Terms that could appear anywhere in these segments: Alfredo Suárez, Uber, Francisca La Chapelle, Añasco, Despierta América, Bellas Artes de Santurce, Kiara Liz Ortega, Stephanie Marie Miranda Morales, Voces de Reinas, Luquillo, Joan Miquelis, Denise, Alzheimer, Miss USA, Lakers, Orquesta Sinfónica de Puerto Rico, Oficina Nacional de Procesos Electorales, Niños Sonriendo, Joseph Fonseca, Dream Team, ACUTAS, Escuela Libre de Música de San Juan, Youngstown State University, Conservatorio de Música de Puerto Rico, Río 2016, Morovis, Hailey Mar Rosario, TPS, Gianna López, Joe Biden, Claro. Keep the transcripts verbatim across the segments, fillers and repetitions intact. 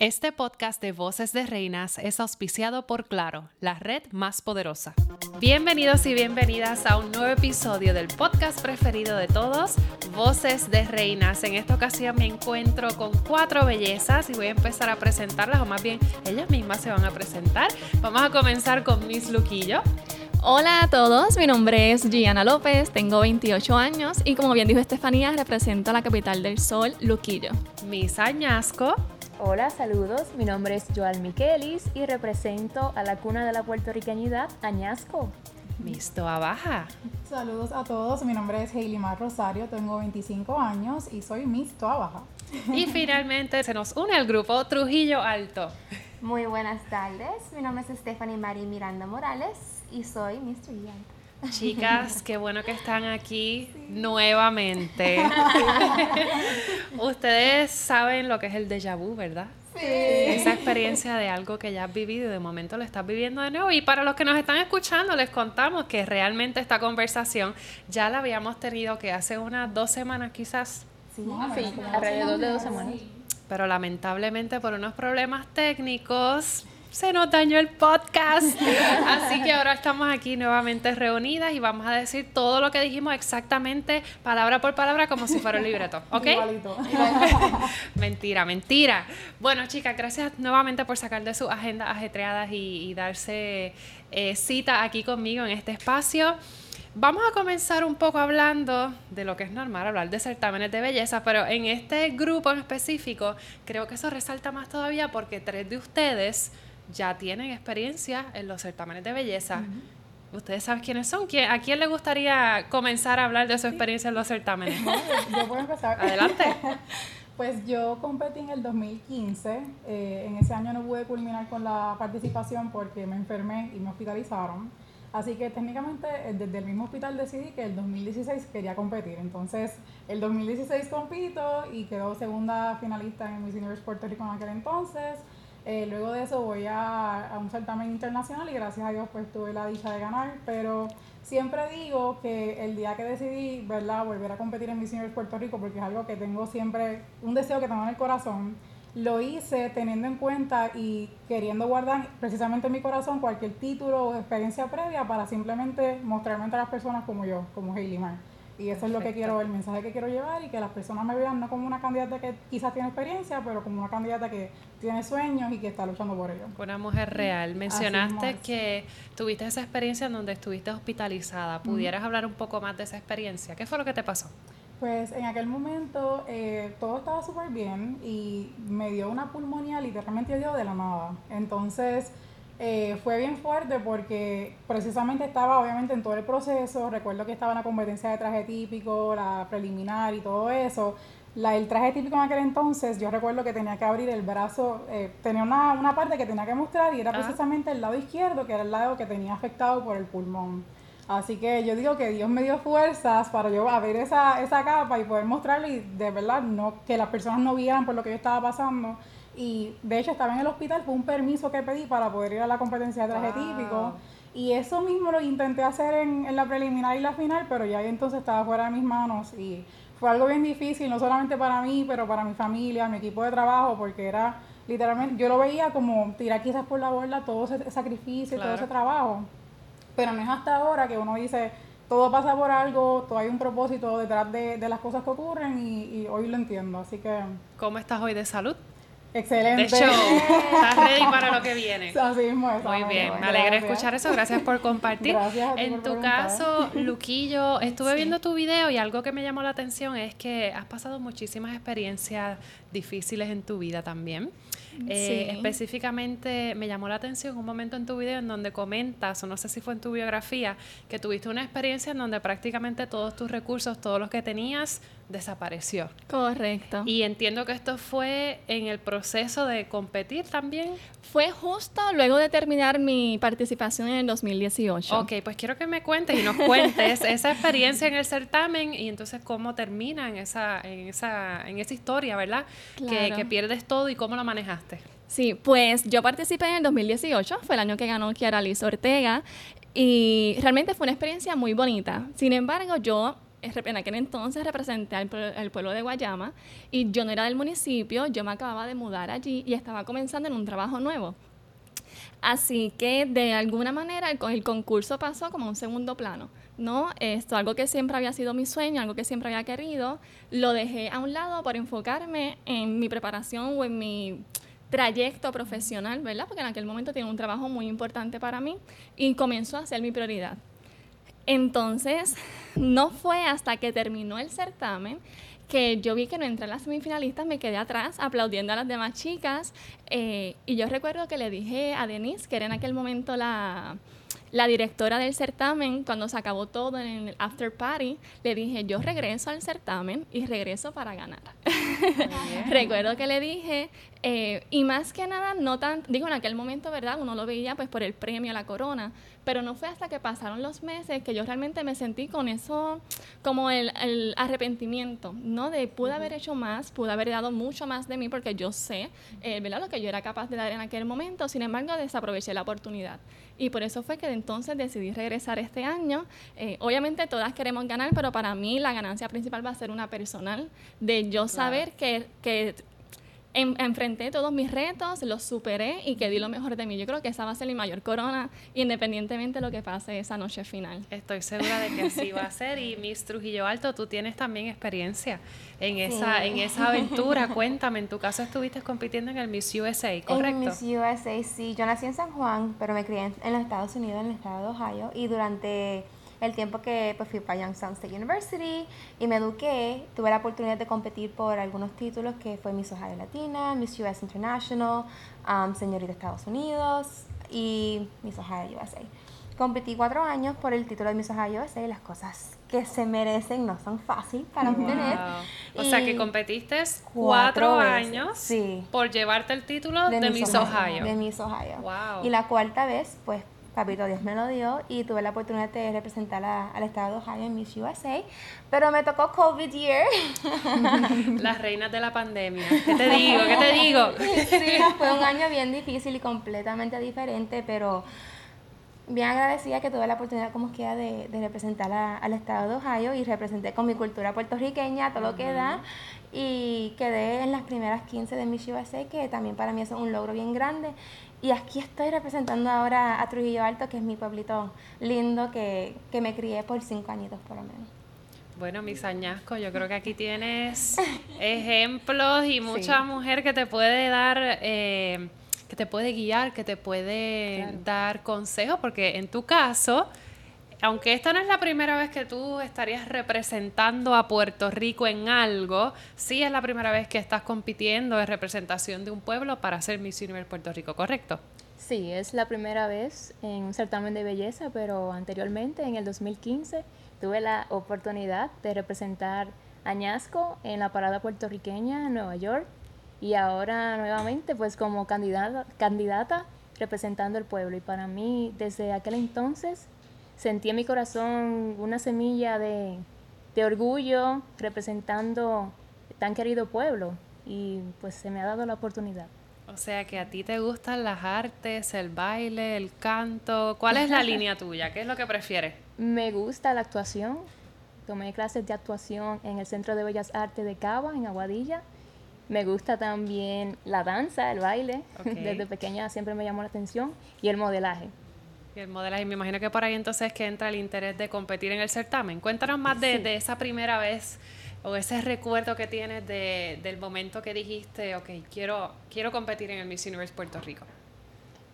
Este podcast de Voces de Reinas es auspiciado por Claro, la red más poderosa. Bienvenidos y bienvenidas a un nuevo episodio del podcast preferido de todos, Voces de Reinas. En esta ocasión me encuentro con cuatro bellezas y voy a empezar a presentarlas, o más bien, ellas mismas se van a presentar. Vamos a comenzar con Miss Luquillo. Hola a todos, mi nombre es Gianna López, tengo veintiocho años y como bien dijo Estefanía, represento a la capital del sol, Luquillo. Miss Añasco. Hola, saludos. Mi nombre es Joan Miquelis y represento a la cuna de la puertorriqueñidad, Añasco. Miss Toa Baja. Saludos a todos. Mi nombre es Hailey Mar Rosario, tengo veinticinco años y soy Miss Toa Baja. Y finalmente se nos une el grupo Trujillo Alto. Muy buenas tardes. Mi nombre es Stephanie Marie Miranda Morales y soy Miss Trujillo Alto. Chicas, qué bueno que están aquí sí. nuevamente. Ustedes saben lo que es el déjà vu, ¿verdad? Sí. Esa experiencia de algo que ya has vivido y de momento lo estás viviendo de nuevo. Y para los que nos están escuchando, les contamos que realmente esta conversación ya la habíamos tenido que hace unas dos semanas quizás. Sí, sí, alrededor de dos semanas. Sí. Pero lamentablemente por unos problemas técnicos se nos dañó el podcast, así que ahora estamos aquí nuevamente reunidas y vamos a decir todo lo que dijimos exactamente, palabra por palabra, como si fuera un libreto, ¿ok? Igualito. Mentira, mentira. Bueno, chicas, gracias nuevamente por sacar de sus agendas ajetreadas y, y darse eh, cita aquí conmigo en este espacio. Vamos a comenzar un poco hablando de lo que es normal hablar de certámenes de belleza, pero en este grupo en específico creo que eso resalta más todavía porque tres de ustedes ya tienen experiencia en los certámenes de belleza. Uh-huh. Ustedes saben quiénes son. ¿A quién le gustaría comenzar a hablar de su experiencia en los certámenes? Bueno, yo puedo empezar. Adelante. Pues yo competí en el dos mil quince. Eh, en ese año no pude culminar con la participación porque me enfermé y me hospitalizaron. Así que técnicamente desde el mismo hospital decidí que el dos mil dieciséis quería competir. Entonces el dos mil dieciséis compito y quedó segunda finalista en Miss Universe Puerto Rico en aquel entonces. Eh, luego de eso voy a, a un certamen internacional y gracias a Dios pues tuve la dicha de ganar, pero siempre digo que el día que decidí, ¿verdad?, volver a competir en Miss Universe Puerto Rico, porque es algo que tengo siempre, un deseo que tengo en el corazón, lo hice teniendo en cuenta y queriendo guardar precisamente en mi corazón cualquier título o experiencia previa para simplemente mostrarme ante las personas como yo, como Hailey Mar. Y eso es lo que quiero, el mensaje que quiero llevar, y que las personas me vean no como una candidata que quizás tiene experiencia, pero como una candidata que tiene sueños y que está luchando por ello. Una mujer real. Mencionaste que tuviste esa experiencia en donde estuviste hospitalizada. ¿Pudieras mm. hablar un poco más de esa experiencia? ¿Qué fue lo que te pasó? Pues en aquel momento eh, todo estaba súper bien y me dio una pulmonía, literalmente dio de la nada. Entonces... Eh, fue bien fuerte porque precisamente estaba obviamente en todo el proceso. Recuerdo que estaba en la competencia de traje típico, la preliminar y todo eso. La, el traje típico en aquel entonces, yo recuerdo que tenía que abrir el brazo, eh, tenía una, una parte que tenía que mostrar y era ah. precisamente el lado izquierdo, que era el lado que tenía afectado por el pulmón. Así que yo digo que Dios me dio fuerzas para yo abrir esa, esa capa y poder mostrarlo y de verdad no, que las personas no vieran por lo que yo estaba pasando. Y de hecho estaba en el hospital, fue un permiso que pedí para poder ir a la competencia de traje wow. típico. Y eso mismo lo intenté hacer en, en la preliminar y la final, pero ya entonces estaba fuera de mis manos. Y fue algo bien difícil, no solamente para mí, pero para mi familia, mi equipo de trabajo, porque era literalmente, yo lo veía como tirar quizás por la borda todo ese sacrificio, claro. todo ese trabajo. Pero no es hasta ahora que uno dice, todo pasa por algo, todo hay un propósito detrás de, de las cosas que ocurren y, y hoy lo entiendo. Así que... ¿Cómo estás hoy de salud? Excelente. De hecho, estás ready para lo que viene. Así mismo es. Muy bien, me alegra escuchar eso. Gracias por compartir. Gracias a ti en por tu caso, Luquillo, estuve sí. viendo tu video y algo que me llamó la atención es que has pasado muchísimas experiencias difíciles en tu vida también. Sí. Eh, específicamente me llamó la atención un momento en tu video en donde comentas, o no sé si fue en tu biografía, que tuviste una experiencia en donde prácticamente todos tus recursos, todos los que tenías, desapareció. Correcto. Y entiendo que esto fue en el proceso de competir también. Fue justo luego de terminar mi participación en el dos mil dieciocho. Ok, pues quiero que me cuentes y nos cuentes esa experiencia en el certamen y entonces cómo termina en esa, en esa, en esa historia, ¿verdad? Claro. Que, que pierdes todo y cómo lo manejaste. Sí, pues yo participé en el dos mil dieciocho, fue el año que ganó Kiara Liz Ortega y realmente fue una experiencia muy bonita. Sin embargo, yo en aquel entonces representé al, al pueblo de Guayama, y yo no era del municipio, yo me acababa de mudar allí y estaba comenzando en un trabajo nuevo. Así que de alguna manera el, el concurso pasó como a un segundo plano, ¿no? Esto, algo que siempre había sido mi sueño, algo que siempre había querido, lo dejé a un lado para enfocarme en mi preparación o en mi trayecto profesional, ¿verdad? Porque en aquel momento tenía un trabajo muy importante para mí y comenzó a ser mi prioridad. Entonces, no fue hasta que terminó el certamen que yo vi que no entré a las semifinalistas, me quedé atrás aplaudiendo a las demás chicas, eh, y yo recuerdo que le dije a Denise, que era en aquel momento la, la directora del certamen, cuando se acabó todo en el after party, le dije, yo regreso al certamen y regreso para ganar. Recuerdo que le dije, eh, y más que nada, no tan, digo, en aquel momento, ¿verdad? Uno lo veía pues por el premio, la corona, pero no fue hasta que pasaron los meses que yo realmente me sentí con eso, como el, el arrepentimiento, ¿no? De pude uh-huh. haber hecho más, pude haber dado mucho más de mí, porque yo sé, eh, ¿verdad? Lo que yo era capaz de dar en aquel momento, sin embargo, desaproveché la oportunidad. Y por eso fue que entonces decidí regresar este año. Eh, obviamente todas queremos ganar, pero para mí la ganancia principal va a ser una personal, de yo saber que... que En, enfrenté todos mis retos, los superé y que di lo mejor de mí. Yo creo que esa va a ser mi mayor corona, independientemente de lo que pase esa noche final. Estoy segura de que así va a ser. Y Miss Trujillo Alto, tú tienes también experiencia en esa, sí. en esa aventura. Cuéntame, en tu caso estuviste compitiendo en el Miss U S A, ¿correcto? En Miss U S A, sí. Yo nací en San Juan, pero me crié en, en los Estados Unidos, en el estado de Ohio, y durante... el tiempo que pues, fui para Youngstown State University y me eduqué, tuve la oportunidad de competir por algunos títulos que fue Miss Ohio Latina, Miss U S International, um, Señorita Estados Unidos y Miss Ohio U S A. Competí cuatro años por el título de Miss Ohio U S A y las cosas que se merecen no son fáciles para obtener. Wow. O sea que competiste cuatro, cuatro años sí. por llevarte el título de, de Miss, Miss Ohio. Ohio. De Miss Ohio. Wow. Y la cuarta vez, pues, Papito Dios me lo dio y tuve la oportunidad de representar a, al estado de Ohio en Miss U S A, pero me tocó COVID year. Las reinas de la pandemia. ¿Qué te digo? ¿Qué te digo? Sí, fue un año bien difícil y completamente diferente, pero bien agradecida que tuve la oportunidad como quiera de, de representar a, al estado de Ohio y representé con mi cultura puertorriqueña, todo uh-huh. lo que da, y quedé en las primeras quince de Miss U S A, que también para mí es un logro bien grande. Y aquí estoy representando ahora a Trujillo Alto, que es mi pueblito lindo, que, que me crié por cinco añitos por lo menos. Bueno, Miss Añasco, yo creo que aquí tienes ejemplos y mucha sí. mujer que te puede dar, eh, que te puede guiar, que te puede claro. dar consejos, porque en tu caso... aunque esta no es la primera vez que tú estarías representando a Puerto Rico en algo, sí es la primera vez que estás compitiendo en representación de un pueblo para ser Miss Universe Puerto Rico, ¿correcto? Sí, es la primera vez en un certamen de belleza, pero anteriormente, en el dos mil quince, tuve la oportunidad de representar a Añasco en la parada puertorriqueña en Nueva York, y ahora nuevamente pues como candidata, candidata representando el pueblo. Y para mí, desde aquel entonces... sentí en mi corazón una semilla de, de orgullo representando tan querido pueblo y pues se me ha dado la oportunidad. O sea que a ti te gustan las artes, el baile, el canto. ¿Cuál es la línea tuya? ¿Qué es lo que prefieres? Me gusta la actuación. Tomé clases de actuación en el Centro de Bellas Artes de Cava, en Aguadilla. Me gusta también la danza, el baile. Okay. Desde pequeña siempre me llamó la atención. Y el modelaje. Y el modelaje, me imagino que por ahí entonces que entra el interés de competir en el certamen. Cuéntanos más de, sí. de esa primera vez o ese recuerdo que tienes de, del momento que dijiste, ok, quiero, quiero competir en el Miss Universe Puerto Rico.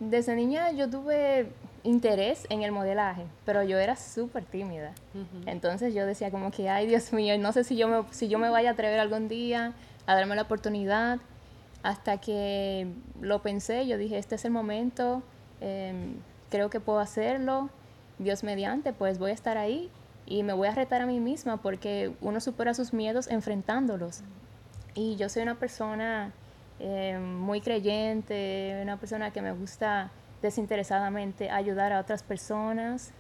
Desde niña yo tuve interés en el modelaje, pero yo era súper tímida. Uh-huh. Entonces yo decía como que, ay Dios mío, no sé si yo, me, si yo me vaya a atrever algún día a darme la oportunidad. Hasta que lo pensé, yo dije, este es el momento, eh, creo que puedo hacerlo, Dios mediante, pues voy a estar ahí y me voy a retar a mí misma porque uno supera sus miedos enfrentándolos. Y yo soy una persona eh, muy creyente, una persona que me gusta desinteresadamente ayudar a otras personas.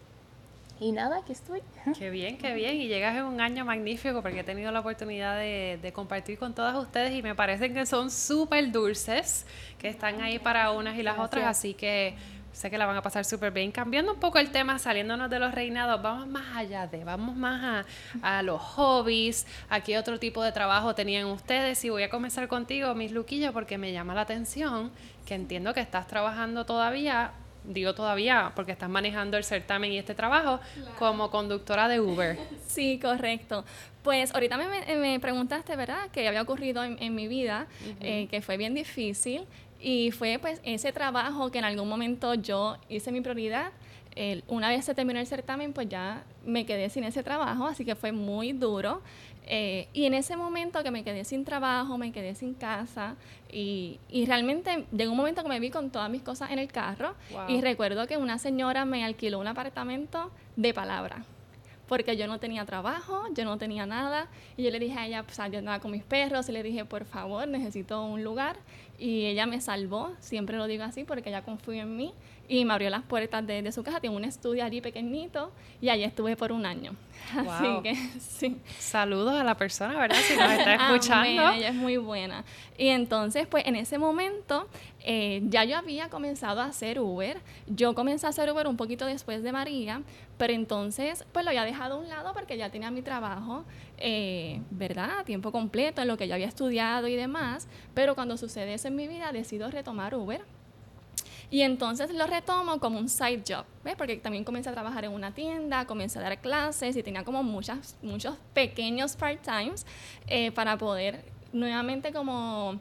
Y nada, aquí estoy. Qué bien, qué bien. Y llegas en un año magnífico porque he tenido la oportunidad de, de compartir con todas ustedes y me parecen que son súper dulces, que están ahí para unas y las Gracias. Otras, así que... Sé que la van a pasar súper bien. Cambiando un poco el tema, saliéndonos de los reinados, vamos más allá de, vamos más a, a los hobbies, a qué otro tipo de trabajo tenían ustedes. Y voy a comenzar contigo, Miss Luquillo, porque me llama la atención que entiendo que estás trabajando todavía, digo todavía, porque estás manejando el certamen y este trabajo, claro, como conductora de Uber. Sí, correcto. Pues ahorita me, me preguntaste, ¿verdad?, qué había ocurrido en, en mi vida, uh-huh, eh, que fue bien difícil. Y fue pues ese trabajo que en algún momento yo hice mi prioridad. Eh, una vez se terminó el certamen, pues ya me quedé sin ese trabajo, así que fue muy duro. Eh, y en ese momento que me quedé sin trabajo, me quedé sin casa, y, y realmente llegó un momento que me vi con todas mis cosas en el carro. Wow. Y recuerdo que una señora me alquiló un apartamento de palabra, porque yo no tenía trabajo, yo no tenía nada, y yo le dije a ella, pues, yo andaba con mis perros, y le dije, por favor, necesito un lugar, y ella me salvó, siempre lo digo así, porque ella confió en mí, y me abrió las puertas de, de su casa, tiene un estudio allí pequeñito, y allí estuve por un año. Wow. Así que, sí. Saludos a la persona, ¿verdad?, si nos está escuchando. Amén, ella es muy buena. Y entonces, pues, en ese momento, eh, ya yo había comenzado a hacer Uber, yo comencé a hacer Uber un poquito después de María, pero entonces, pues, lo había dejado a un lado porque ya tenía mi trabajo, eh, ¿verdad?, a tiempo completo, en lo que yo había estudiado y demás, pero cuando sucede eso en mi vida, decido retomar Uber. Y entonces lo retomo como un side job, ¿ves? Porque también comencé a trabajar en una tienda, comencé a dar clases y tenía como muchas, muchos pequeños part-times eh, para poder nuevamente como,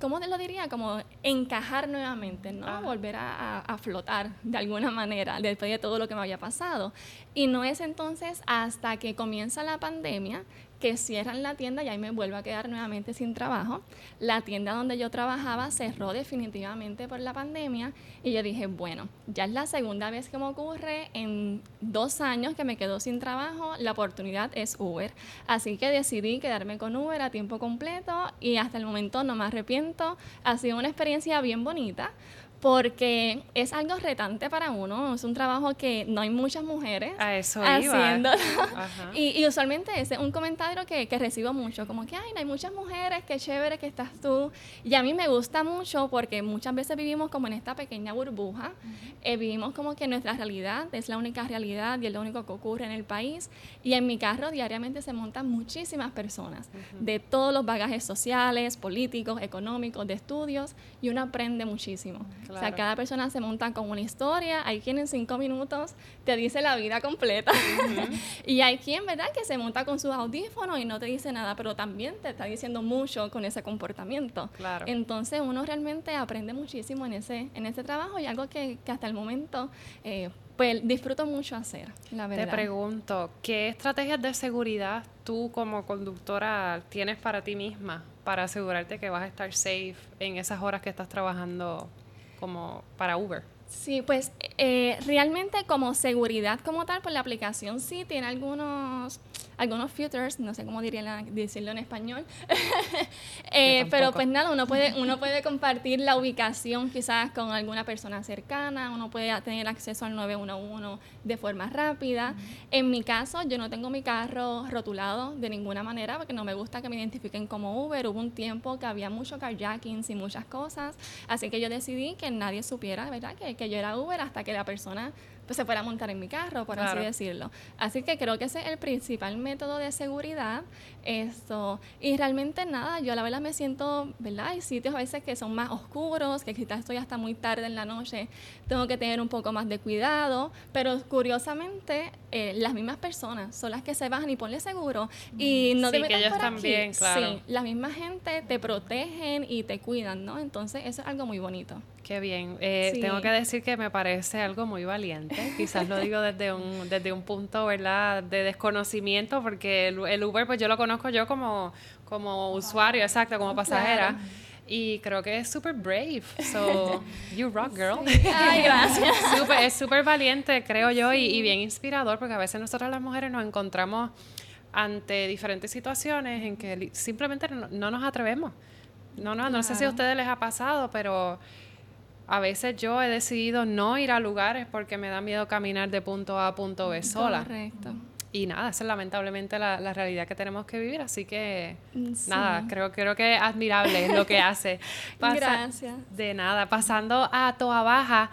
¿cómo te lo diría? Como encajar nuevamente, ¿no? Ah. Volver a, a, a flotar de alguna manera después de todo lo que me había pasado. Y no es entonces hasta que comienza la pandemia que cierran la tienda y ahí me vuelvo a quedar nuevamente sin trabajo. La tienda donde yo trabajaba cerró definitivamente por la pandemia y yo dije, bueno, ya es la segunda vez que me ocurre en dos años que me quedo sin trabajo, la oportunidad es Uber. Así que decidí quedarme con Uber a tiempo completo y hasta el momento no me arrepiento. Ha sido una experiencia bien bonita, porque es algo retante para uno, es un trabajo que no hay muchas mujeres a eso haciéndolo. Iba. Y, y usualmente ese es un comentario que, que recibo mucho, como que, ay, no hay muchas mujeres, qué chévere que estás tú. Y a mí me gusta mucho porque muchas veces vivimos como en esta pequeña burbuja, uh-huh, eh, vivimos como que nuestra realidad es la única realidad y es lo único que ocurre en el país. Y en mi carro diariamente se montan muchísimas personas, uh-huh, de todos los bagajes sociales, políticos, económicos, de estudios, y uno aprende muchísimo. Uh-huh. Claro. O sea, cada persona se monta con una historia, hay quien en cinco minutos te dice la vida completa. Uh-huh. Y hay quien, ¿verdad?, que se monta con sus audífonos y no te dice nada, pero también te está diciendo mucho con ese comportamiento. Claro. Entonces, uno realmente aprende muchísimo en ese, en ese trabajo, y algo que, que hasta el momento eh, pues disfruto mucho hacer, la verdad. Te pregunto, ¿qué estrategias de seguridad tú como conductora tienes para ti misma para asegurarte que vas a estar safe en esas horas que estás trabajando como para Uber? Sí, pues eh, realmente como seguridad como tal, pues la aplicación sí tiene algunos algunos features, no sé cómo diría la, decirlo en español, eh, pero pues nada, uno puede uno puede compartir la ubicación quizás con alguna persona cercana, uno puede tener acceso al nueve uno uno de forma rápida. Uh-huh. En mi caso, yo no tengo mi carro rotulado de ninguna manera porque no me gusta que me identifiquen como Uber. Hubo un tiempo que había mucho carjacking y muchas cosas, así que yo decidí que nadie supiera, ¿verdad?, que, que yo era Uber hasta que la persona pues se fuera a montar en mi carro, por claro, así decirlo. Así que creo que ese es el principal método de seguridad. Esto, y realmente nada, yo a la verdad me siento, ¿verdad?, hay sitios a veces que son más oscuros, que quizás estoy hasta muy tarde en la noche, tengo que tener un poco más de cuidado, pero curiosamente eh, las mismas personas son las que se bajan y ponle seguro, y no sí, te metas por aquí. Bien, claro. Sí, la misma gente te protegen y te cuidan, ¿no? Entonces eso es algo muy bonito. Qué bien. Eh, sí. Tengo que decir que me parece algo muy valiente. Quizás lo digo desde un desde un punto, ¿verdad?, de desconocimiento, porque el, el Uber, pues yo lo conozco yo como, como usuario, exacto, como pasajera. Claro. Y creo que es súper brave. So, you rock, girl. Sí. Ay, gracias. Super, es súper valiente, creo yo, sí, y, y bien inspirador, porque a veces nosotras las mujeres nos encontramos ante diferentes situaciones en que simplemente no, no nos atrevemos. No, no, claro, no sé si a ustedes les ha pasado, pero a veces yo he decidido no ir a lugares porque me da miedo caminar de punto A a punto B sola. Correcto. Y nada, esa es lamentablemente la, la realidad que tenemos que vivir, así que sí, nada, creo, creo que es admirable lo que hace. Pasa, gracias. De nada. Pasando a Toa Baja,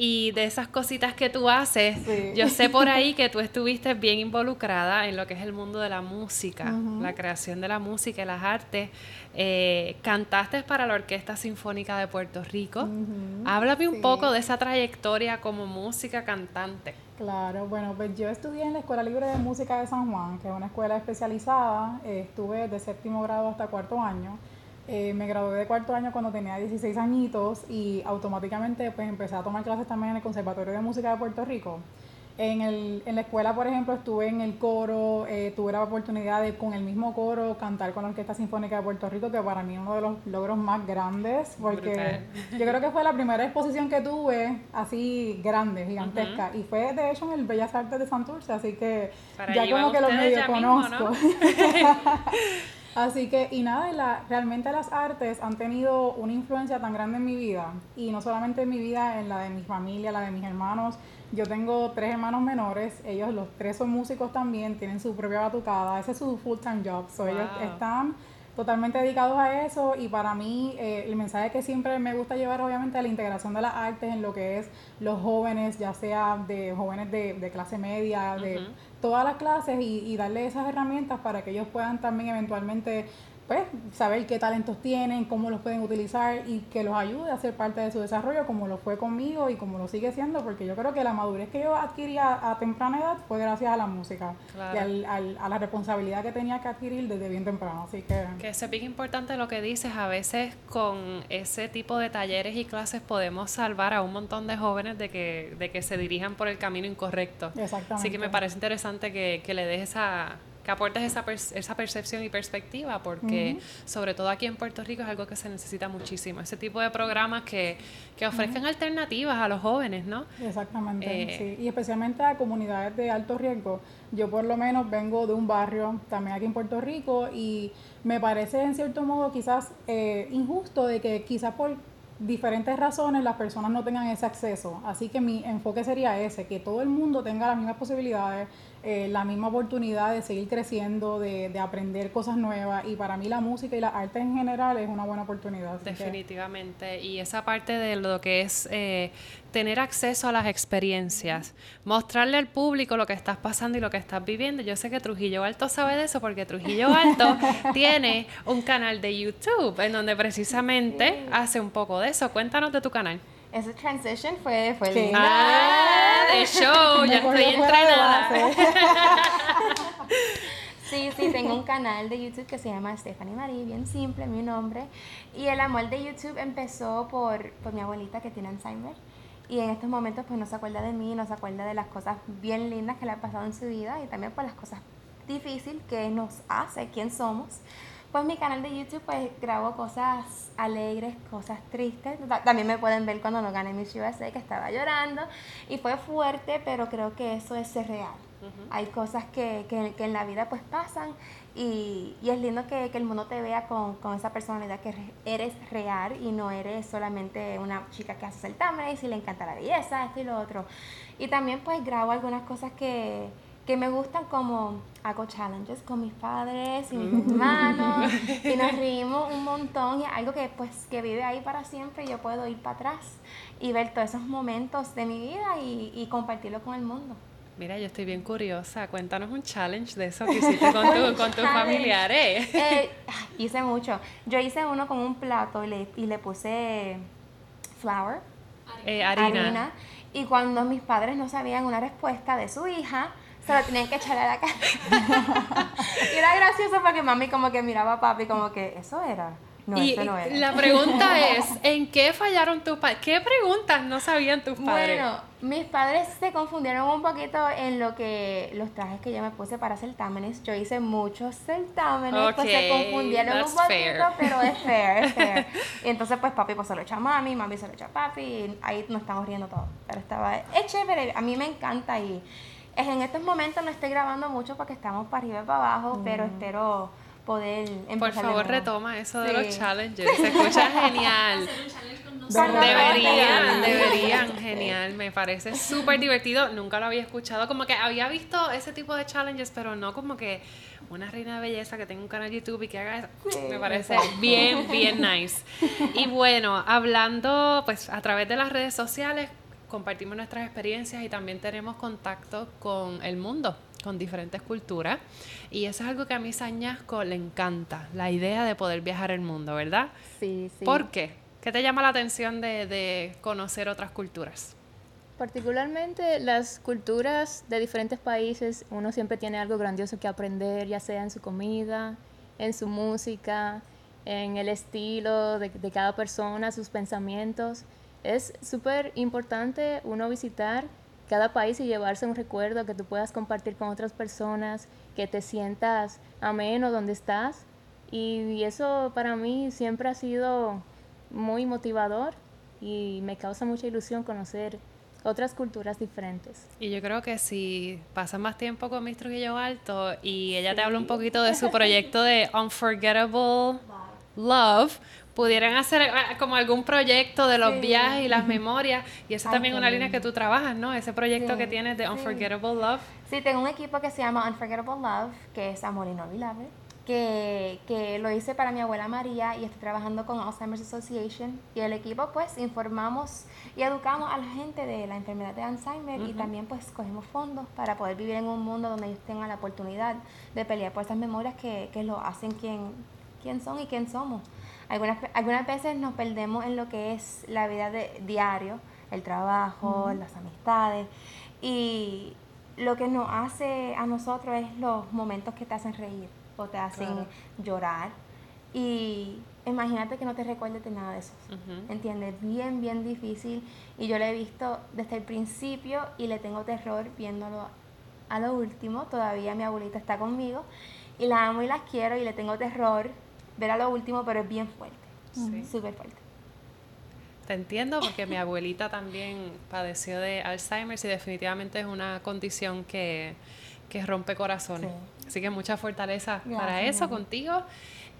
y de esas cositas que tú haces, sí. Yo sé por ahí que tú estuviste bien involucrada en lo que es el mundo de la música, uh-huh. La creación de la música y las artes. Eh, cantaste para la Orquesta Sinfónica de Puerto Rico. Uh-huh. Háblame sí. un poco de esa trayectoria como música cantante. Claro, bueno, pues yo estudié en la Escuela Libre de Música de San Juan, que es una escuela especializada. Eh, estuve de séptimo grado hasta cuarto año. Eh, me gradué de cuarto año cuando tenía dieciséis añitos y automáticamente pues empecé a tomar clases también en el Conservatorio de Música de Puerto Rico. En, el, en la escuela, por ejemplo, estuve en el coro, eh, tuve la oportunidad de con el mismo coro cantar con la Orquesta Sinfónica de Puerto Rico, que para mí es uno de los logros más grandes, porque brutal. Yo creo que fue la primera exposición que tuve así grande, gigantesca, uh-huh. Y fue de hecho en el Bellas Artes de Santurce, así que para ya como que los medio conozco. Mismo, ¿no? Así que, y nada, la, realmente las artes han tenido una influencia tan grande en mi vida, y no solamente en mi vida, en la de mi familia, la de mis hermanos. Yo tengo tres hermanos menores, ellos los tres son músicos también, tienen su propia batucada, ese es su full time job, so wow. Ellos están totalmente dedicados a eso, y para mí eh, el mensaje que siempre me gusta llevar obviamente a la integración de las artes en lo que es los jóvenes, ya sea de jóvenes de, de clase media, de uh-huh. todas las clases, y, y darle esas herramientas para que ellos puedan también eventualmente pues saber qué talentos tienen, cómo los pueden utilizar, y que los ayude a ser parte de su desarrollo, como lo fue conmigo y como lo sigue siendo, porque yo creo que la madurez que yo adquirí a, a temprana edad fue gracias a la música, claro. Y al, al, a la responsabilidad que tenía que adquirir desde bien temprano, así que... Que se pique importante lo que dices, a veces con ese tipo de talleres y clases podemos salvar a un montón de jóvenes de que, de que se dirijan por el camino incorrecto. Exactamente. Así que me parece interesante que, que le des esa... que aportes esa, perce- esa percepción y perspectiva, porque uh-huh. sobre todo aquí en Puerto Rico es algo que se necesita muchísimo. Ese tipo de programas que, que ofrezcan uh-huh. alternativas a los jóvenes, ¿no? Exactamente, eh, sí. Y especialmente a comunidades de alto riesgo. Yo por lo menos vengo de un barrio también aquí en Puerto Rico, y me parece en cierto modo quizás eh, injusto de que quizás por diferentes razones las personas no tengan ese acceso. Así que mi enfoque sería ese, que todo el mundo tenga las mismas posibilidades, Eh, la misma oportunidad de seguir creciendo, de, de aprender cosas nuevas, y para mí la música y la arte en general es una buena oportunidad. Definitivamente, que... y esa parte de lo que es eh, tener acceso a las experiencias, mostrarle al público lo que estás pasando y lo que estás viviendo. Yo sé que Trujillo Alto sabe de eso, porque Trujillo Alto tiene un canal de YouTube en donde precisamente hace un poco de eso. Cuéntanos de tu canal. Esa transition fue, fue sí. linda. Ah, de show, ya estoy entrenada. Sí, sí, tengo un canal de YouTube que se llama Stephanie Marie, bien simple mi nombre. Y el amor de YouTube empezó por, por mi abuelita que tiene Alzheimer's. Y en estos momentos pues no se acuerda de mí, no se acuerda de las cosas bien lindas que le han pasado en su vida, y también por las cosas difíciles que nos hace quién somos. Pues mi canal de YouTube pues grabo cosas alegres, cosas tristes. También me pueden ver cuando no gané mi Shiba Sei, que estaba llorando. Y fue fuerte, pero creo que eso es ser real. Uh-huh. Hay cosas que, que, que en la vida pues pasan, y, y es lindo que, que el mundo te vea con, con esa personalidad, que eres real y no eres solamente una chica que hace el tambre y si le encanta la belleza, esto y lo otro. Y también pues grabo algunas cosas que... que me gustan, como hago challenges con mis padres y mis hermanos, y nos reímos un montón, y algo que pues que vive ahí para siempre. Yo puedo ir para atrás y ver todos esos momentos de mi vida y, y compartirlo con el mundo. Mira, yo estoy bien curiosa. Cuéntanos un challenge de eso que hiciste con tus con tu familiares. Eh, hice mucho. Yo hice uno con un plato y le, y le puse flour, eh, harina. harina, y cuando mis padres no sabían una respuesta de su hija, se lo tenían que echar a la cara. Y era gracioso porque mami como que miraba a papi como que, ¿eso era? No, y eso no era. La pregunta es, ¿en qué fallaron tus padres? ¿Qué preguntas no sabían tus padres? Bueno, mis padres se confundieron un poquito en lo que los trajes que yo me puse para certámenes. Yo hice muchos certámenes, okay, pues se confundieron un poquito, fair. Pero es fair, es fair. Y entonces pues papi pues se lo echa a mami, mami se lo echa a papi, y ahí nos estamos riendo todos. Pero estaba, es chévere, a mí me encanta. Y en estos momentos no estoy grabando mucho porque estamos para arriba y para abajo, mm. pero espero poder empezar. Por favor, retoma eso de sí. los challenges. Se escucha genial. Hacer un challenge con nosotros. Deberían, deberían. Genial, me parece súper divertido. Nunca lo había escuchado. Como que había visto ese tipo de challenges, pero no como que una reina de belleza que tenga un canal de YouTube y que haga eso. Sí, me parece exacto. bien, bien nice. Y bueno, hablando pues a través de las redes sociales, compartimos nuestras experiencias y también tenemos contacto con el mundo, con diferentes culturas, y eso es algo que a mí Sañasco le encanta, la idea de poder viajar el mundo, ¿verdad? Sí, sí. ¿Por qué? ¿Qué te llama la atención de, de conocer otras culturas? Particularmente las culturas de diferentes países, uno siempre tiene algo grandioso que aprender, ya sea en su comida, en su música, en el estilo de, de cada persona, sus pensamientos. Es súper importante uno visitar cada país y llevarse un recuerdo que tú puedas compartir con otras personas, que te sientas ameno donde estás. Y, y eso para mí siempre ha sido muy motivador y me causa mucha ilusión conocer otras culturas diferentes. Y yo creo que si pasas más tiempo con Miss Trujillo Alto y ella sí. te habla un poquito de su proyecto de Unforgettable Love, pudieran hacer como algún proyecto de los sí. viajes y las uh-huh. memorias, y esa es también una línea que tú trabajas, ¿no? Ese proyecto sí. que tienes de Unforgettable sí. Love. Sí, tengo un equipo que se llama Unforgettable Love, que es Amor y No Beloved, que, que lo hice para mi abuela María y estoy trabajando con Alzheimer's Association, y el equipo pues informamos y educamos a la gente de la enfermedad de Alzheimer, uh-huh. y también pues cogemos fondos para poder vivir en un mundo donde ellos tengan la oportunidad de pelear por esas memorias que, que lo hacen quien, quien son y quién somos. Algunas, algunas veces nos perdemos en lo que es la vida de diario, el trabajo, uh-huh. las amistades, y lo que nos hace a nosotros es los momentos que te hacen reír o te hacen claro. llorar, y imagínate que no te recuerdes de nada de eso, uh-huh. ¿entiendes? Bien, bien difícil, y yo lo he visto desde el principio y le tengo terror viéndolo a lo último. Todavía mi abuelita está conmigo y la amo y las quiero, y le tengo terror ver a lo último, pero es bien fuerte, sí. súper fuerte. Te entiendo, porque mi abuelita también padeció de Alzheimer's y definitivamente es una condición que, que rompe corazones. Sí. Así que mucha fortaleza yeah, para eso yeah. contigo.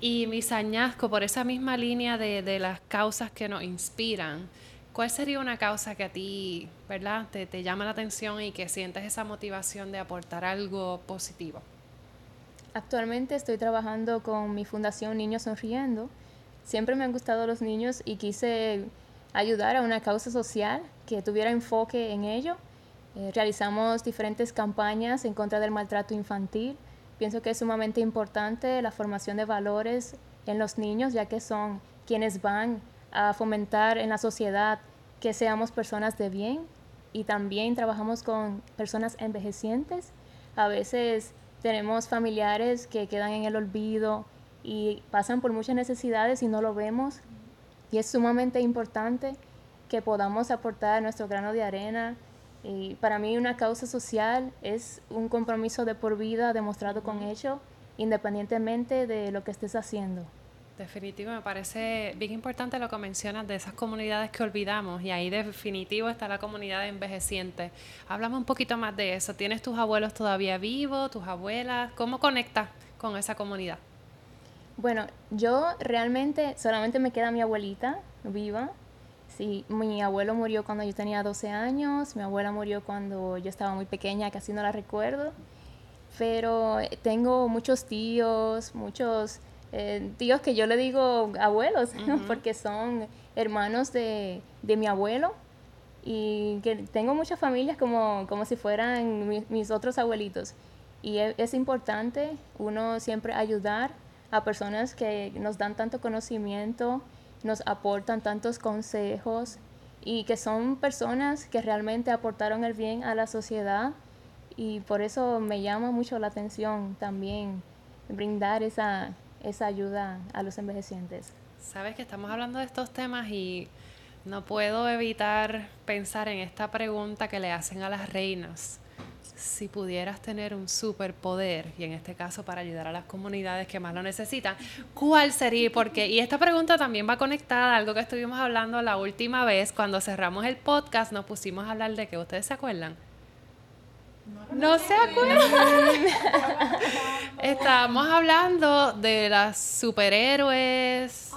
Y mi Sañasco, por esa misma línea de, de las causas que nos inspiran, ¿cuál sería una causa que a ti, verdad, te, te llama la atención y que sientes esa motivación de aportar algo positivo? Actualmente estoy trabajando con mi fundación Niños Sonriendo. Siempre me han gustado los niños y quise ayudar a una causa social que tuviera enfoque en ello. Eh, realizamos diferentes campañas en contra del maltrato infantil. Pienso que es sumamente importante la formación de valores en los niños, ya que son quienes van a fomentar en la sociedad que seamos personas de bien. Y también trabajamos con personas envejecientes. A veces tenemos familiares que quedan en el olvido y pasan por muchas necesidades y no lo vemos. Y es sumamente importante que podamos aportar nuestro grano de arena. Y para mí una causa social es un compromiso de por vida demostrado con hecho, independientemente de lo que estés haciendo. Definitivo, me parece bien importante lo que mencionas de esas comunidades que olvidamos, y ahí definitivo está la comunidad de envejecientes. Háblame un poquito más de eso. ¿Tienes tus abuelos todavía vivos, tus abuelas? ¿Cómo conectas con esa comunidad? Bueno, yo realmente solamente me queda mi abuelita viva. Sí, mi abuelo murió cuando yo tenía doce años, mi abuela murió cuando yo estaba muy pequeña, casi no la recuerdo. Pero tengo muchos tíos, muchos... Eh, tíos que yo le digo abuelos, uh-huh. ¿no? porque son hermanos de, de mi abuelo, y que tengo muchas familias como, como si fueran mi, mis otros abuelitos, y es, es importante uno siempre ayudar a personas que nos dan tanto conocimiento, nos aportan tantos consejos, y que son personas que realmente aportaron el bien a la sociedad, y por eso me llama mucho la atención también brindar esa esa ayuda a los envejecientes. Sabes que estamos hablando de estos temas y no puedo evitar pensar en esta pregunta que le hacen a las reinas. Si pudieras tener un superpoder, y en este caso para ayudar a las comunidades que más lo necesitan, ¿cuál sería? Porque, y esta pregunta también va conectada a algo que estuvimos hablando la última vez, cuando cerramos el podcast nos pusimos a hablar de que ustedes se acuerdan. No, no se acuerdan. Estamos hablando de las superhéroes.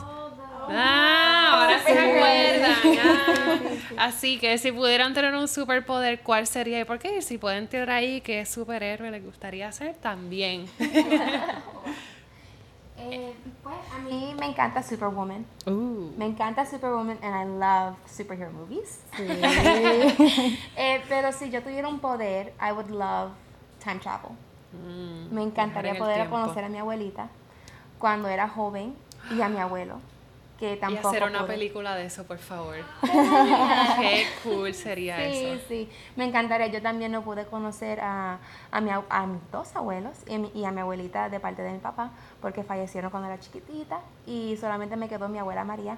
Ah, ahora se acuerdan. Ah. Así que si pudieran tener un superpoder, ¿cuál sería? ¿Y por qué? Y si pueden tirar ahí qué superhéroe les gustaría ser también. Eh, pues a mí me encanta Superwoman. Ooh. Me encanta Superwoman and I love superhero movies. Sí. eh, pero si yo tuviera un poder, I would love time travel. Mm, me encantaría poder conocer a mi abuelita cuando era joven y a mi abuelo. Que tampoco y hacer una pude. Película de eso, por favor. Qué cool sería sí, eso. Sí, sí. Me encantaría. Yo también no pude conocer a, a, mi, a mis dos abuelos y a, mi, y a mi abuelita de parte de mi papá, porque fallecieron cuando era chiquitita y solamente me quedó mi abuela María,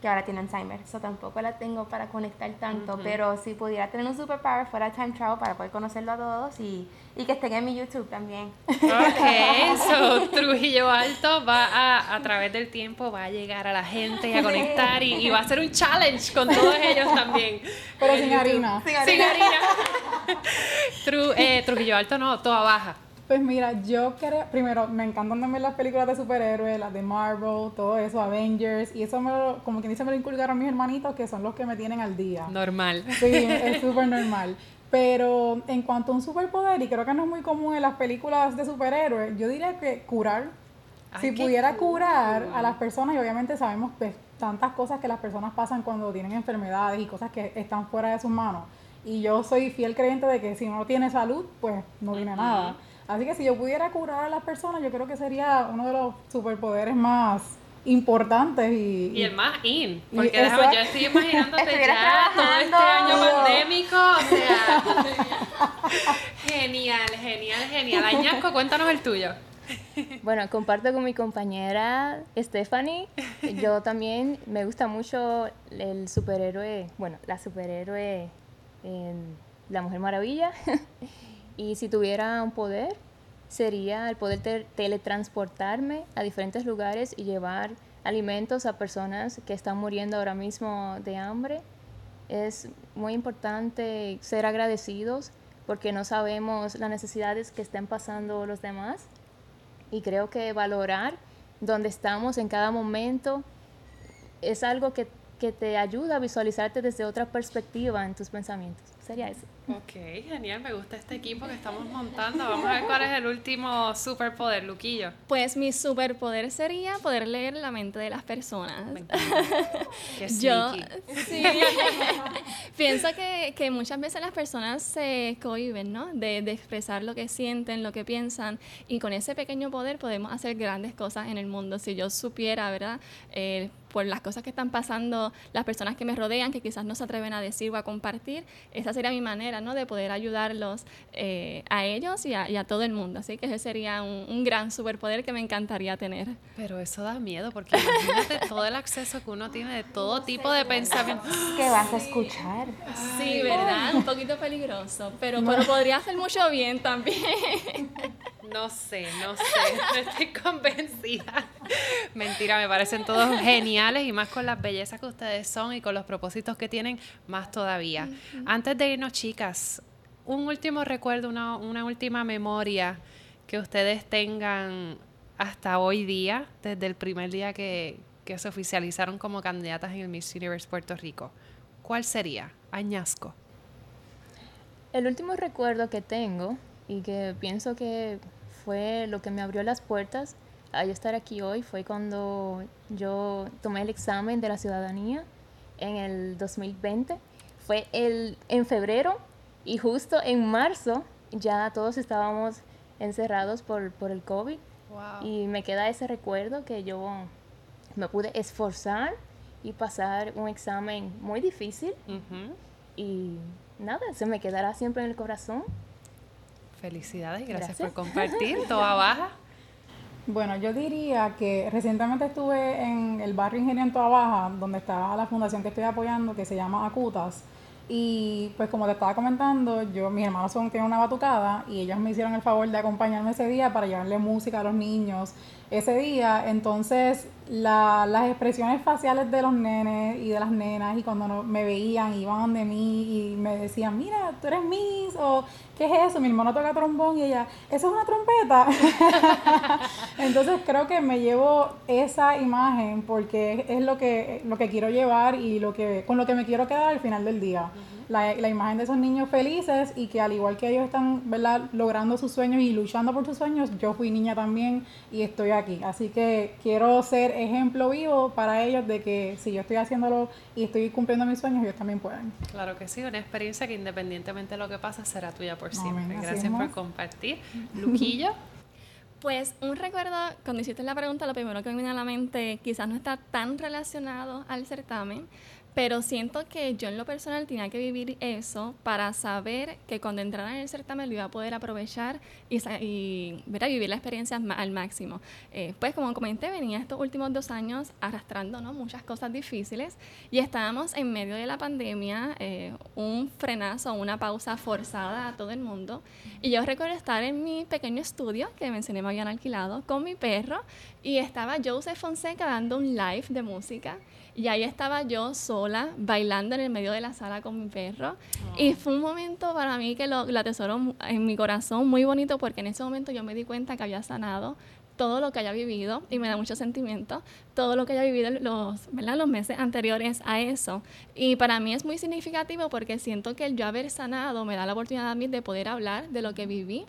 que ahora tiene Alzheimer's. Eso tampoco la tengo para conectar tanto, uh-huh. pero si pudiera tener un superpower fuera time travel para poder conocerlo a todos y, y que estén en mi YouTube también. Ok, so Trujillo Alto va a, a través del tiempo, va a llegar a la gente y a conectar y, y va a hacer un challenge con todos ellos también. Pero sin harina. Sin harina. Sin harina. Tru, eh, Trujillo Alto no, toda baja. Pues mira, yo creo, primero, me encantan también las películas de superhéroes, las de Marvel, todo eso, Avengers, y eso me lo, como quien dice, me lo inculcaron mis hermanitos, que son los que me tienen al día. Normal. Sí, es súper normal. Pero en cuanto a un superpoder, y creo que no es muy común en las películas de superhéroes, yo diría que curar. Ay, si pudiera cool. curar a las personas, y obviamente sabemos pues, tantas cosas que las personas pasan cuando tienen enfermedades y cosas que están fuera de sus manos. Y yo soy fiel creyente de que si no tiene salud, pues no tiene uh-huh. nada. Así que si yo pudiera curar a las personas, yo creo que sería uno de los superpoderes más importantes. Y, y el más in, porque déjame, yo estoy imaginándote ya todo este año pandémico, o sea, genial, genial, genial. Añasco, cuéntanos el tuyo. Bueno, comparto con mi compañera Stephanie, yo también me gusta mucho el superhéroe, bueno, la superhéroe, eh, la Mujer Maravilla. Y si tuviera un poder, sería el poder te- teletransportarme a diferentes lugares y llevar alimentos a personas que están muriendo ahora mismo de hambre. Es muy importante ser agradecidos porque no sabemos las necesidades que están pasando los demás. Y creo que valorar dónde estamos en cada momento es algo que, que te ayuda a visualizarte desde otra perspectiva en tus pensamientos. Sería eso. Ok, genial, me gusta este equipo que estamos montando. Vamos a ver cuál es el último superpoder, Luquillo. Pues mi superpoder sería poder leer la mente de las personas. Qué Yo sí, pienso que, que muchas veces las personas se cohíben, ¿no? De, de expresar lo que sienten, lo que piensan, y con ese pequeño poder podemos hacer grandes cosas en el mundo. Si yo supiera, ¿verdad? Eh, por las cosas que están pasando, las personas que me rodean, que quizás no se atreven a decir o a compartir, esa sería mi manera, ¿no? De poder ayudarlos eh, a ellos y a, y a todo el mundo. Así que ese sería un, un gran superpoder que me encantaría tener. Pero eso da miedo, porque imagínate todo el acceso que uno tiene de todo tipo de pensamiento. ¿Qué vas a escuchar? Sí, ¿verdad? Un poquito peligroso, pero, pero podría hacer mucho bien también. No sé, no sé, no estoy convencida. Mentira, me parecen todos geniales y más con las bellezas que ustedes son y con los propósitos que tienen, más todavía. Uh-huh. Antes de irnos, chicas, un último recuerdo, una, una última memoria que ustedes tengan hasta hoy día, desde el primer día que, que se oficializaron como candidatas en el Miss Universe Puerto Rico. ¿Cuál sería? Añasco. El último recuerdo que tengo y que pienso que fue lo que me abrió las puertas a yo estar aquí hoy fue cuando yo tomé el examen de la ciudadanía en el dos mil veinte. Fue el, en febrero y justo en marzo ya todos estábamos encerrados por, por el COVID. Wow. Y me queda ese recuerdo que yo me pude esforzar y pasar un examen muy difícil. Uh-huh. Y nada, se me quedará siempre en el corazón. Felicidades, gracias, gracias por compartir, toda baja. Bueno, yo diría que recientemente estuve en el barrio Ingeniería en Toa Baja, donde está la fundación que estoy apoyando, que se llama ACUTAS. Y pues como te estaba comentando, yo mis hermanos son, tienen una batucada y ellos me hicieron el favor de acompañarme ese día para llevarle música a los niños ese día. Entonces la, las expresiones faciales de los nenes y de las nenas, y cuando no, me veían, iban donde mí y me decían, mira, tú eres Miss, o ¿qué es eso? Mi hermano toca trombón, y ella, ¿eso es una trompeta? Entonces creo que me llevo esa imagen porque es lo que, lo que quiero llevar y lo que, con lo que me quiero quedar al final del día. la, la imagen de esos niños felices y que al igual que ellos están, ¿verdad?, logrando sus sueños y luchando por sus sueños, yo fui niña también y estoy aquí. Así que quiero ser ejemplo vivo para ellos de que si yo estoy haciéndolo y estoy cumpliendo mis sueños, ellos también pueden. Claro que sí, una experiencia que independientemente de lo que pasa será tuya por siempre. Amén, gracias por compartir. Luquillo. Pues un recuerdo, cuando hiciste la pregunta, lo primero que me vino a la mente, quizás no está tan relacionado al certamen, pero siento que yo en lo personal tenía que vivir eso para saber que cuando entrara en el certamen lo iba a poder aprovechar y, y ver, vivir la experiencia al máximo. Eh, pues como comenté, venía estos últimos dos años arrastrando, ¿no?, muchas cosas difíciles y estábamos en medio de la pandemia, eh, un frenazo, una pausa forzada a todo el mundo. Y yo recuerdo estar en mi pequeño estudio, que mencioné me habían alquilado, con mi perro, y estaba Joseph Fonseca dando un live de música. Y ahí estaba yo sola, bailando en el medio de la sala con mi perro. Oh. Y fue un momento para mí que lo, lo atesoro en mi corazón, muy bonito, porque en ese momento yo me di cuenta que había sanado todo lo que haya vivido, y me da mucho sentimiento, todo lo que haya vivido los, ¿verdad?, los meses anteriores a eso. Y para mí es muy significativo porque siento que el yo haber sanado me da la oportunidad a mí de poder hablar de lo que viví,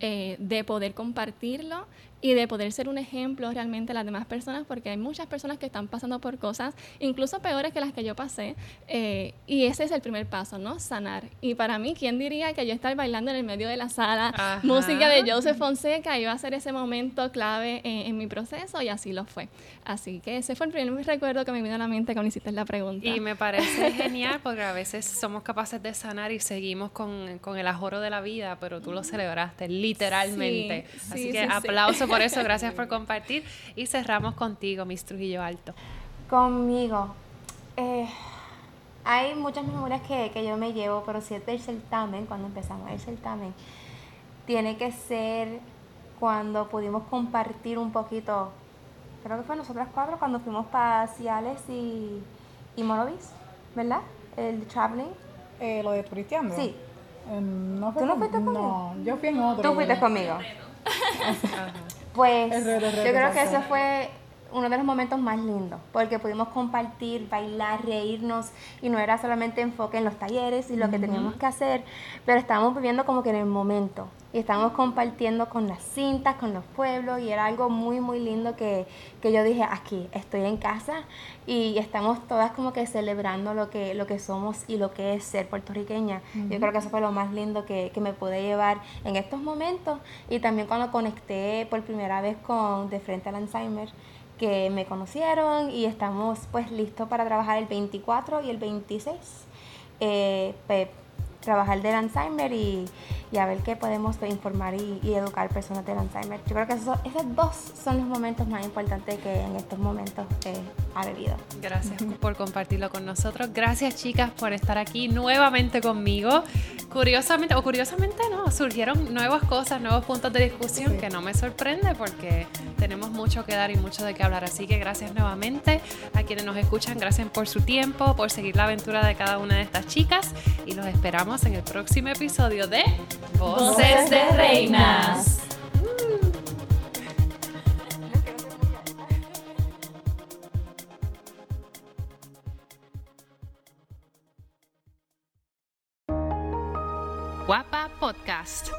eh, de poder compartirlo y de poder ser un ejemplo realmente a las demás personas, porque hay muchas personas que están pasando por cosas incluso peores que las que yo pasé, eh, y ese es el primer paso, ¿no?, sanar. Y para mí, ¿quién diría que yo estar bailando en el medio de la sala, ajá, música de Joseph Fonseca, iba a ser ese momento clave En, en mi proceso? Y así lo fue. Así que ese fue el primer recuerdo que me vino a la mente cuando hiciste la pregunta. Y me parece genial porque a veces somos capaces de sanar y seguimos con, con el ajoro de la vida, pero tú lo celebraste literalmente. Sí, así sí, que sí, aplauso sí. Por eso, gracias por compartir. Y cerramos contigo, Miss Trujillo Alto. Conmigo. Eh, hay muchas memorias que, que yo me llevo, pero si es del certamen, cuando empezamos el certamen, tiene que ser cuando pudimos compartir un poquito, creo que fue nosotras cuatro, cuando fuimos para Ciales y, y Morovis, ¿verdad? El traveling. Eh, ¿Lo de turisteando? Sí. Eh, no fue ¿Tú no fuiste con... conmigo? No, yo fui en otro. ¿Tú fuiste ¿no? conmigo? Pues el reto, el reto, yo creo que ese fue uno de los momentos más lindos, porque pudimos compartir, bailar, reírnos, y no era solamente enfoque en los talleres y lo que teníamos que hacer, pero estábamos viviendo como que en el momento, y estábamos compartiendo con las cintas, con los pueblos, y era algo muy, muy lindo que, que yo dije, aquí, estoy en casa, y estamos todas como que celebrando lo que, lo que somos y lo que es ser puertorriqueña. Uh-huh. Yo creo que eso fue lo más lindo que, que me pude llevar en estos momentos, y también cuando conecté por primera vez con De Frente al Alzheimer's, que me conocieron y estamos pues listos para trabajar el veinticuatro y el veintiséis, eh, pues, trabajar del Alzheimer y, y a ver qué podemos informar y, y educar personas del Alzheimer. Yo creo que esos, esos dos son los momentos más importantes que en estos momentos eh, ha vivido. Gracias por compartirlo con nosotros. Gracias, chicas, por estar aquí nuevamente conmigo. Curiosamente, o curiosamente no, surgieron nuevas cosas, nuevos puntos de discusión, sí, que no me sorprende porque tenemos mucho que dar y mucho de qué hablar. Así que gracias nuevamente a quienes nos escuchan, gracias por su tiempo, por seguir la aventura de cada una de estas chicas, y los esperamos en el próximo episodio de Voces de Reinas. Guapa Podcast.